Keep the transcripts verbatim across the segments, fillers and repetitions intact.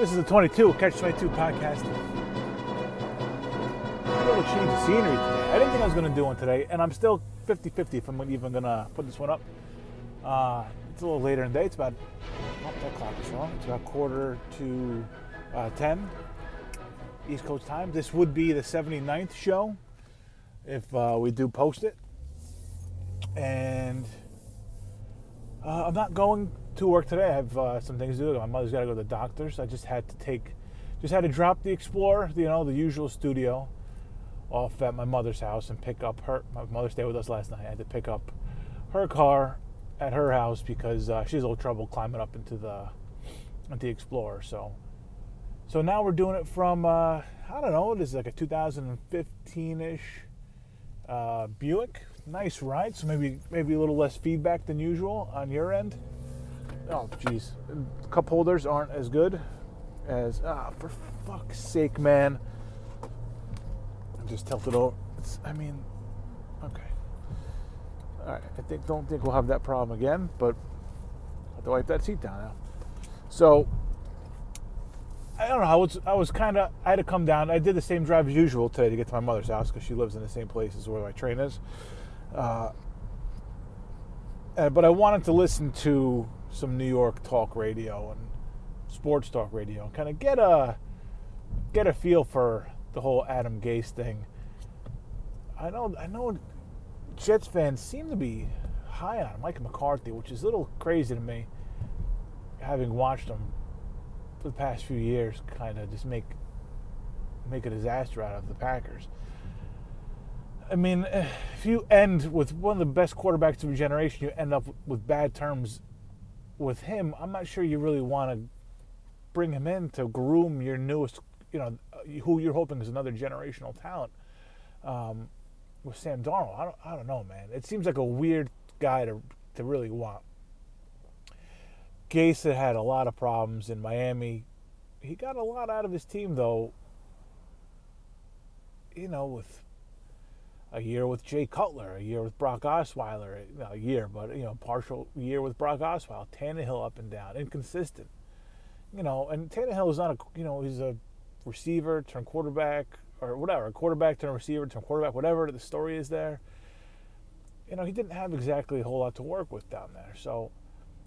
This is the twenty-two, Catch twenty-two podcast. A little change of scenery today. I didn't think I was going to do one today, and I'm still fifty fifty if I'm even going to put this one up. Uh, it's a little later in the day. It's about, not that clock is wrong, it's about quarter to uh, ten East Coast time. This would be the seventy-ninth show if uh, we do post it. And uh, I'm not going to work today. I have uh, some things to do. My mother's got to go to the doctor, so I just had to take, just had to drop the Explorer, you know, the usual studio, off at my mother's house and pick up her. My mother stayed with us last night. I had to pick up her car at her house because uh, she has a little trouble climbing up into the into the Explorer. So, so now we're doing it from uh, I don't know. It is like a two thousand fifteen-ish uh, Buick. Nice ride. So maybe maybe a little less feedback than usual on your end. Oh jeez, cup holders aren't as good as ah. For fuck's sake, man. Just tilted over. It's, I mean, okay. All right. I think don't think we'll have that problem again, but I have to wipe that seat down now. So I don't know. I was I was kind of I had to come down. I did the same drive as usual today to get to my mother's house because she lives in the same place as where my train is. Uh, but I wanted to listen to some New York talk radio and sports talk radio, and kind of get a get a feel for the whole Adam Gase thing. I know I know Jets fans seem to be high on Mike McCarthy, which is a little crazy to me, having watched him for the past few years kind of just make make a disaster out of the Packers. I mean, if you end with one of the best quarterbacks of a generation, you end up with bad terms with him. I'm not sure you really want to bring him in to groom your newest, you know, who you're hoping is another generational talent, um, with Sam Darnold. I don't, I don't know, man. It seems like a weird guy to to really want. Gase had, had a lot of problems in Miami. He got a lot out of his team, though, you know, with a year with Jay Cutler, a year with Brock Osweiler, not a year, but, you know, partial year with Brock Osweiler, Tannehill up and down, inconsistent. You know, and Tannehill is not a, you know, he's a receiver turn quarterback or whatever, quarterback turn receiver turn quarterback, whatever the story is there. You know, he didn't have exactly a whole lot to work with down there. So,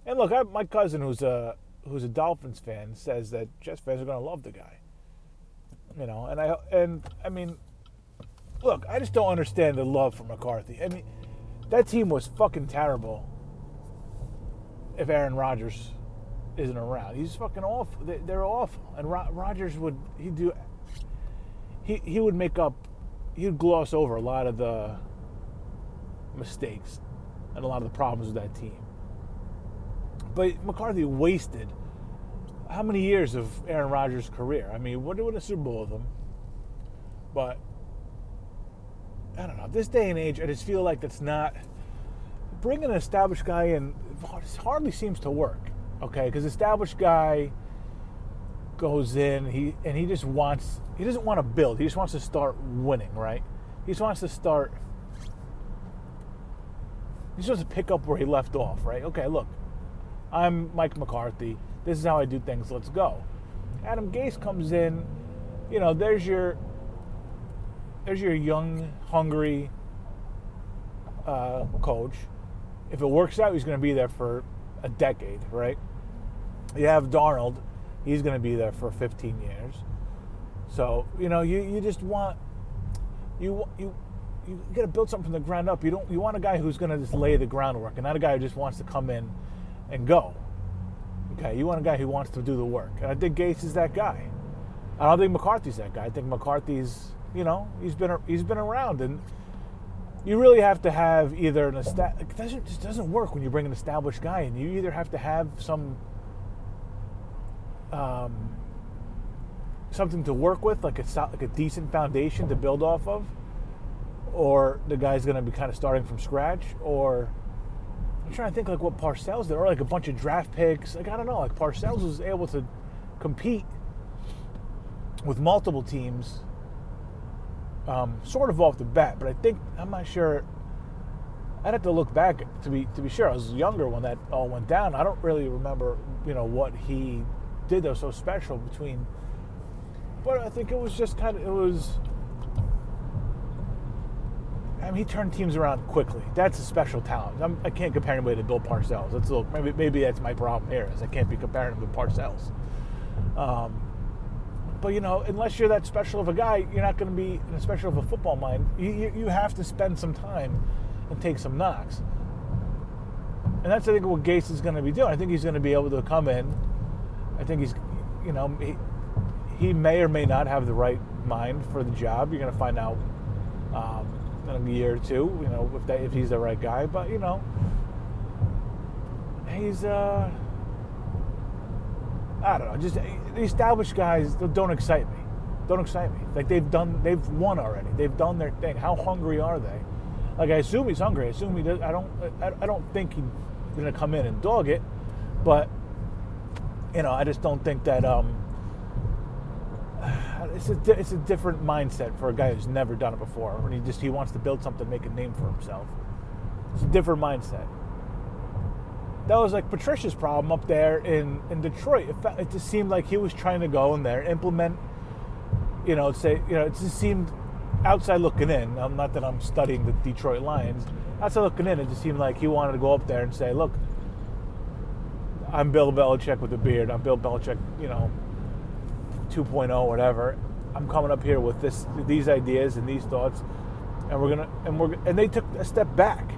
and look, I, my cousin who's a who's a Dolphins fan says that Jets fans are going to love the guy. You know, and I and I mean, look, I just don't understand the love for McCarthy. I mean, that team was fucking terrible. If Aaron Rodgers isn't around, he's fucking awful. They're awful, and Rod- Rodgers would he do? He he would make up, he'd gloss over a lot of the mistakes and a lot of the problems with that team. But McCarthy wasted how many years of Aaron Rodgers' career? I mean, we're doing a Super Bowl with him, but I don't know. This day and age, I just feel like that's not bringing an established guy in. Hardly seems to work. Okay, because established guy goes in, he and he just wants, he doesn't want to build. He just wants to start winning, right? He just wants to start, he just wants to pick up where he left off, right? Okay, look, I'm Mike McCarthy. This is how I do things. Let's go. Adam Gase comes in, you know, there's your, there's your young, hungry uh, coach. If it works out, he's going to be there for a decade, right? You have Darnold, he's going to be there for fifteen years. So, you know, you, you just want, you you you got to build something from the ground up. You don't you want a guy who's going to just lay the groundwork and not a guy who just wants to come in and go. Okay, you want a guy who wants to do the work. And I think Gase is that guy. I don't think McCarthy's that guy. I think McCarthy's, you know, he's been he's been around, and you really have to have either an established... It doesn't, just doesn't work when you bring an established guy in. You either have to have some... Um, something to work with, like a, like a decent foundation to build off of, or the guy's going to be kind of starting from scratch, or... I'm trying to think like what Parcells did, or like a bunch of draft picks. Like, I don't know. Like, Parcells was able to compete with multiple teams... Um, sort of off the bat, but I think, I'm not sure, I'd have to look back to be to be sure. I was younger when that all went down. I don't really remember, you know, what he did that was so special between. But I think it was just kind of, it was, I mean, he turned teams around quickly. That's a special talent. I'm, I can't compare anybody to Bill Parcells. That's a little, maybe, maybe that's my problem here, is I can't be comparing him to Parcells. Um, but, you know, unless you're that special of a guy, you're not going to be as special of a football mind. You, you, you have to spend some time and take some knocks. And that's, I think, what Gase is going to be doing. I think he's going to be able to come in. I think he's, you know, he, he may or may not have the right mind for the job. You're going to find out um, in a year or two, you know, if that, if he's the right guy. But, you know, he's, uh, I don't know, just the established guys don't excite me. Don't excite me. Like, they've done, they've won already. They've done their thing. How hungry are they? Like, I assume he's hungry. I assume he does. I don't, I don't think he's going to come in and dog it. But, you know, I just don't think that, um, It's a, it's a different mindset for a guy who's never done it before. When he just he wants to build something, make a name for himself. It's a different mindset. That was like Patricia's problem up there in, in Detroit. It, it just seemed like he was trying to go in there, implement, you know, say, you know, it just seemed outside looking in. Um, not that I'm studying the Detroit Lions. Outside looking in, it just seemed like he wanted to go up there and say, look, I'm Bill Belichick with a beard. I'm Bill Belichick, you know, two point oh, whatever. I'm coming up here with this, these ideas and these thoughts, and we're gonna, and we're, and they took a step back.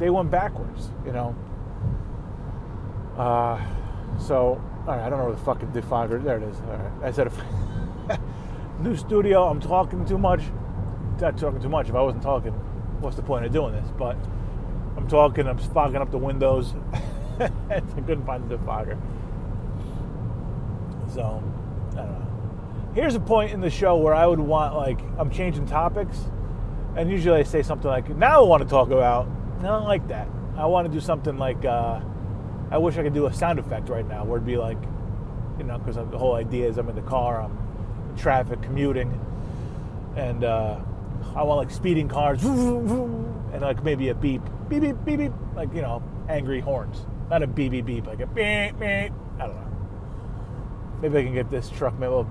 They went backwards, you know. Uh, so, all right, I don't know where the fucking defender. There it is. All right, I said, a, new studio. I'm talking too much. Not talking too much. If I wasn't talking, what's the point of doing this? But I'm talking. I'm fogging up the windows. I couldn't find the defogger. So. I don't know. Here's a point in the show where I would want, like, I'm changing topics, and usually I say something like, now I want to talk about, and I don't like that. I want to do something like, uh, I wish I could do a sound effect right now, where it'd be like, you know, because the whole idea is I'm in the car, I'm in traffic, commuting, and uh, I want, like, speeding cars, and, like, maybe a beep, beep, beep, beep, beep, like, you know, angry horns. Not a beep, beep, beep, like a beep, beep, I don't know. Maybe I can get this truck. Maybe I'll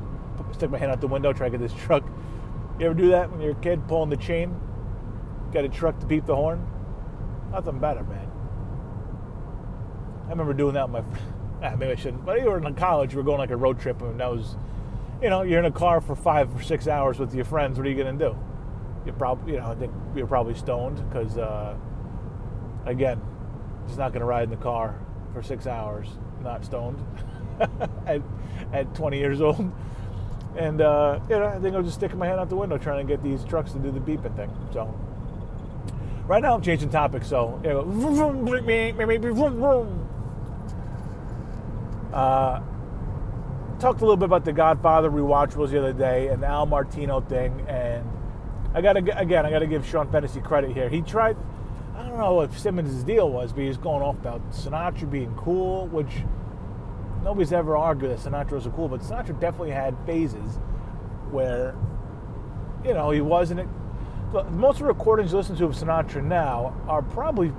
stick my hand out the window, try to get this truck. You ever do that when you're a kid, pulling the chain? Got a truck to beep the horn? Nothing better, man. I remember doing that with my... Ah, maybe I shouldn't. But you were in college, you were going like a road trip, and that was... You know, you're in a car for five or six hours with your friends. What are you going to do? You're probably, you know, I think you're probably stoned because, uh, again, just not going to ride in the car for six hours, not stoned. at, at twenty years old, and uh, you know, I think I was just sticking my head out the window trying to get these trucks to do the beeping thing. So right now I'm changing topics. So you know, vroom, vroom, vroom, vroom. Uh, talked a little bit about the Godfather rewatchables the other day and the Al Martino thing, and I gotta again I gotta give Sean Fennessey credit here. He tried. I don't know what Simmons' deal was, but he was going off about Sinatra being cool, which. Nobody's ever argued that Sinatra was cool, but Sinatra definitely had phases where, you know, he wasn't... Look, most of the recordings you listen to of Sinatra now are probably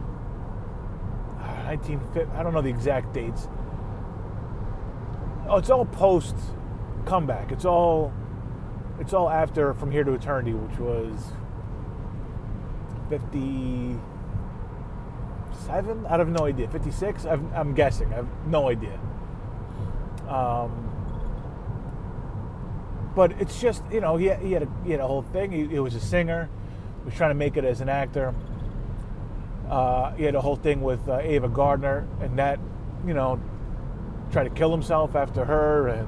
nineteen fifty... I don't know the exact dates. Oh, it's all post-comeback. It's all it's all after From Here to Eternity, which was fifty-seven? I have no idea. fifty-six? I've, I'm guessing. I have no idea. Um, but it's just, you know, he, he, had, a, he had a whole thing. He, he was a singer. He was trying to make it as an actor. Uh, he had a whole thing with uh, Ava Gardner, and that, you know, tried to kill himself after her, and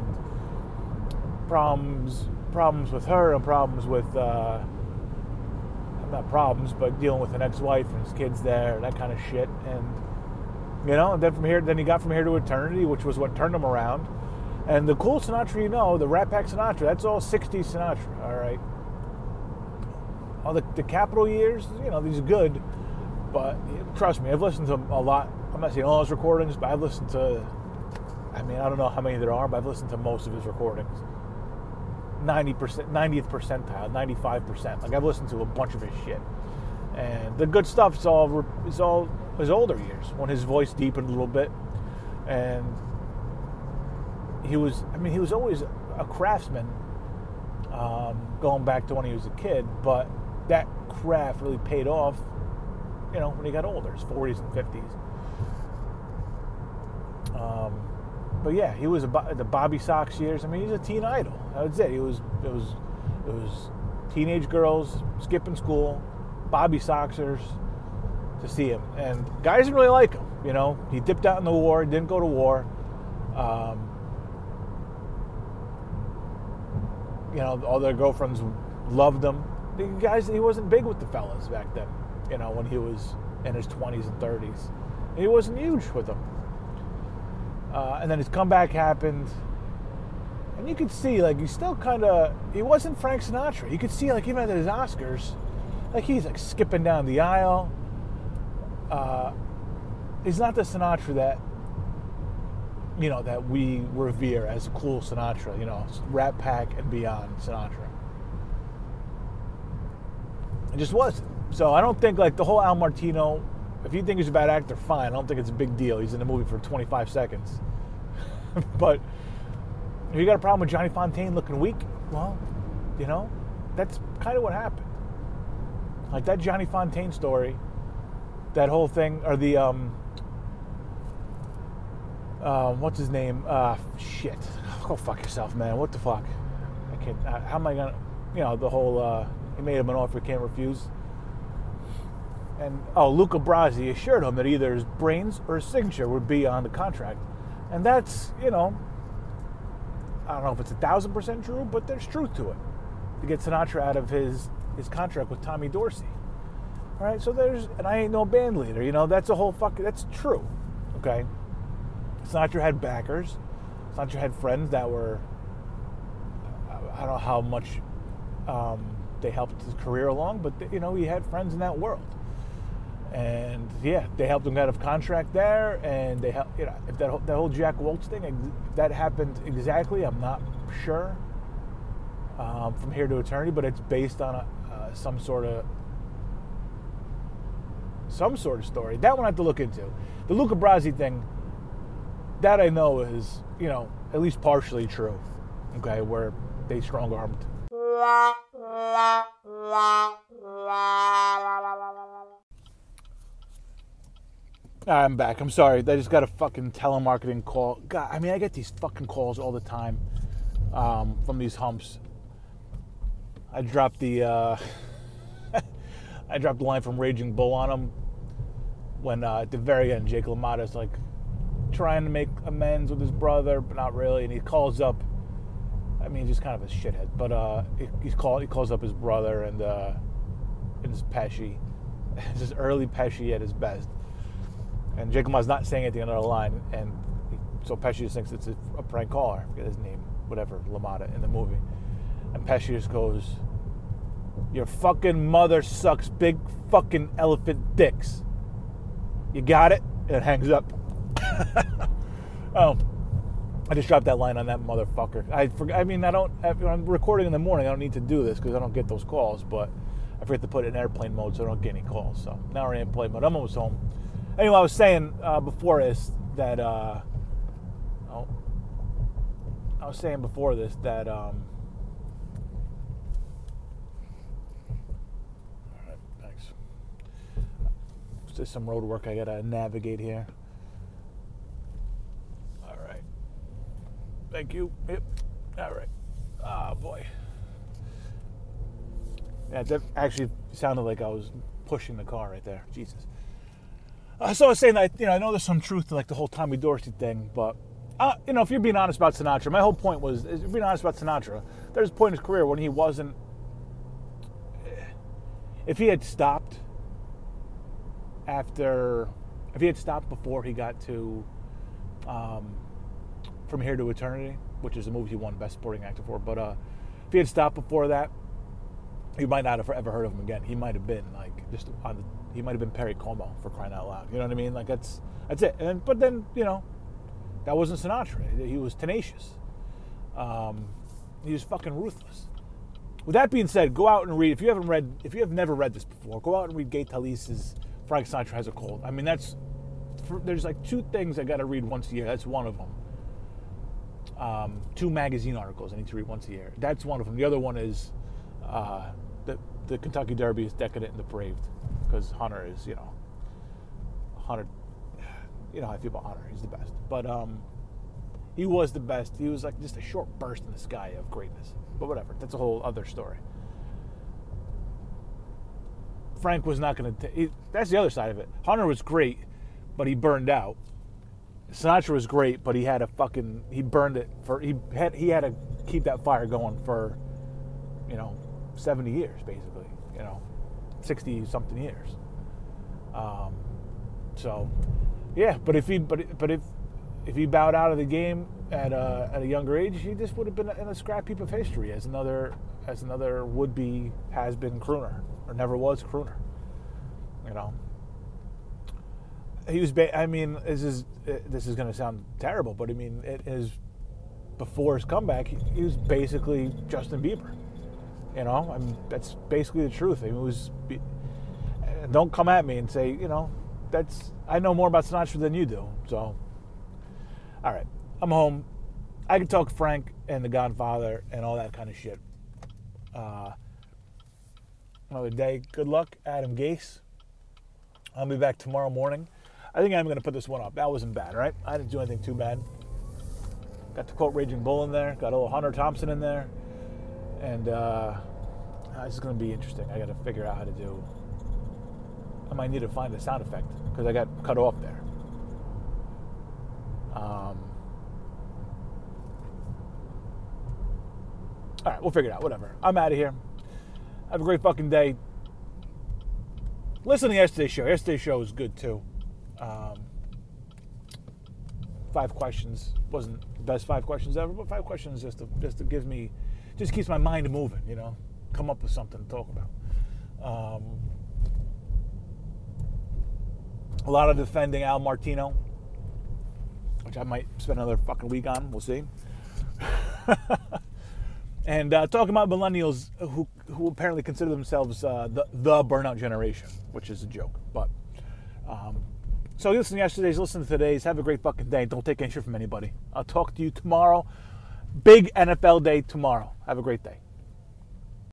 problems problems with her, and problems with, uh, not problems, but dealing with an ex-wife and his kids there, and that kind of shit, and... You know, and then from here, then he got From Here to Eternity, which was what turned him around. And the cool Sinatra, you know, the Rat Pack Sinatra, that's all sixties Sinatra, all right? All the, the capital years, you know, these are good. But trust me, I've listened to a lot. I'm not saying all his recordings, but I've listened to, I mean, I don't know how many there are, but I've listened to most of his recordings. ninety percent, ninetieth percentile, ninety-five percent. Like, I've listened to a bunch of his shit. And the good stuff is all, it's all his older years, when his voice deepened a little bit, and he was, I mean, he was always a craftsman, um, going back to when he was a kid, but that craft really paid off, you know, when he got older, his forties and fifties. Um, but yeah, he was a, the Bobby Sox years. I mean, he's a teen idol. That was it. He was, it was, it was teenage girls skipping school, Bobby Soxers, to see him, and guys didn't really like him. You know, he dipped out in the war, didn't go to war. Um, you know, all their girlfriends loved him. The guys, he wasn't big with the fellas back then. You know, when he was in his twenties and thirties, he wasn't huge with them. Uh, and then his comeback happened, and you could see, like, he still kind of, he wasn't Frank Sinatra. You could see, like, even at his Oscars, like, he's, like, skipping down the aisle. Uh, he's not the Sinatra that, you know, that we revere as a cool Sinatra, you know, Rat Pack and beyond Sinatra. It just wasn't. So I don't think, like, the whole Al Martino, if you think he's a bad actor, fine. I don't think it's a big deal. He's in the movie for twenty-five seconds. But if you got a problem with Johnny Fontaine looking weak, well, you know, that's kind of what happened. Like, that Johnny Fontaine story, that whole thing, or the, um, uh, what's his name? Uh, shit. Go fuck yourself, man. What the fuck? I can't, how am I gonna, you know, the whole, uh, he made him an offer he can't refuse. And, oh, Luca Brazzi assured him that either his brains or his signature would be on the contract. And that's, you know, I don't know if it's a thousand percent true, but there's truth to it. To get Sinatra out of his, his contract with Tommy Dorsey. All right, so there's, and I ain't no band leader, you know, that's a whole fucking, that's true, okay? Sinatra had backers. Sinatra had friends that were, I don't know how much um, they helped his career along, but, they, you know, he had friends in that world. And yeah, they helped him out of contract there, and they helped, you know, if that whole, that whole Jack Woltz thing, if that happened exactly, I'm not sure, um, From Here to Eternity, but it's based on a, uh, some sort of, some sort of story. That one I have to look into. The Luca Brazzi thing, that I know is, you know, at least partially true, okay, where they strong-armed. I'm back. I'm sorry. I just got a fucking telemarketing call. God, I mean, I get these fucking calls all the time um, from these humps. I dropped the uh, I dropped the line from Raging Bull on them when uh, at the very end, Jake LaMotta's like trying to make amends with his brother, but not really. And he calls up. I mean, he's kind of a shithead, but uh, he, he's call he calls up his brother and uh, and it's Pesci. It's just early Pesci at his best. And Jake LaMotta's not saying anything on the other line, and he, so Pesci just thinks it's a, a prank caller. I forget his name, whatever, LaMotta in the movie. And Pesci just goes, "Your fucking mother sucks big fucking elephant dicks. You got it?" And it hangs up. Oh, I just dropped that line on that motherfucker. I forgot. I mean, I don't. I'm recording in the morning. I don't need to do this because I don't get those calls. But I forget to put it in airplane mode, so I don't get any calls. So now we're in airplane mode. I'm almost home. Anyway, I was saying uh, before this that uh, oh, I was saying before this that um, all right, thanks. There's some road work I gotta navigate here. All right, thank you. Yep. All right. Ah, boy. Yeah, that actually sounded like I was pushing the car right there. Jesus. So I was saying that, you know, I know there's some truth to, like, the whole Tommy Dorsey thing, but, uh, you know, if you're being honest about Sinatra, my whole point was, if you're being honest about Sinatra, there's a point in his career when he wasn't, if he had stopped after, if he had stopped before he got to um, From Here to Eternity, which is a movie he won Best Supporting Actor for, but uh, if he had stopped before that, you might not have ever heard of him again. He might have been, like, just on the, he might have been Perry Como, for crying out loud. You know what I mean? Like, that's that's it. And but then, you know, that wasn't Sinatra. He was tenacious. Um, he was fucking ruthless. With that being said, go out and read. If you haven't read, if you have never read this before, go out and read Gay Talis's Frank Sinatra Has a Cold. I mean, that's for, there's like two things I got to read once a year. That's one of them. um, two magazine articles I need to read once a year. That's one of them. The other one is uh, the, the Kentucky Derby is Decadent and Depraved, because Hunter is, you know, Hunter, you know how I feel about Hunter. He's the best. But um, he was the best. He was like just a short burst in the sky of greatness. But whatever. That's a whole other story. Frank was not going to... That's the other side of it. Hunter was great, but he burned out. Sinatra was great, but he had a fucking... He burned it for... He had he had to keep that fire going for, you know, seventy years, basically. You know, sixty-something years. Um, so, yeah. But if he but but if if he bowed out of the game at a, at a younger age, he just would have been in a scrap heap of history as another as another would-be, has-been crooner. Or never was crooner, you know. He was. Ba- I mean, this is this is going to sound terrible, but I mean, it is before his comeback. He, he was basically Justin Bieber, you know. I mean, that's basically the truth. I mean, it was. Don't come at me and say, you know, that's. I know more about Sinatra than you do. So, all right, I'm home. I can talk Frank and the Godfather and all that kind of shit. Uh, Another day. Good luck, Adam Gase. I'll be back tomorrow morning. I think I'm going to put this one up. That wasn't bad, right? I didn't do anything too bad. Got the quote Raging Bull in there. Got a little Hunter Thompson in there. And uh, this is going to be interesting. I got to figure out how to do... I might need to find a sound effect because I got cut off there. Um. All right, we'll figure it out. Whatever. I'm out of here. Have a great fucking day. Listen to yesterday's show. Yesterday's show was good, too. Um, five questions. Wasn't the best five questions ever, but five questions just to, just to give me... Just keeps my mind moving, you know? Come up with something to talk about. Um, a lot of defending Al Martino, which I might spend another fucking week on. We'll see. And uh, talking about millennials who who apparently consider themselves uh, the, the burnout generation, which is a joke. But um, so listen to yesterday's, listen to today's. Have a great fucking day. Don't take any shit from anybody. I'll talk to you tomorrow. Big N F L day tomorrow. Have a great day.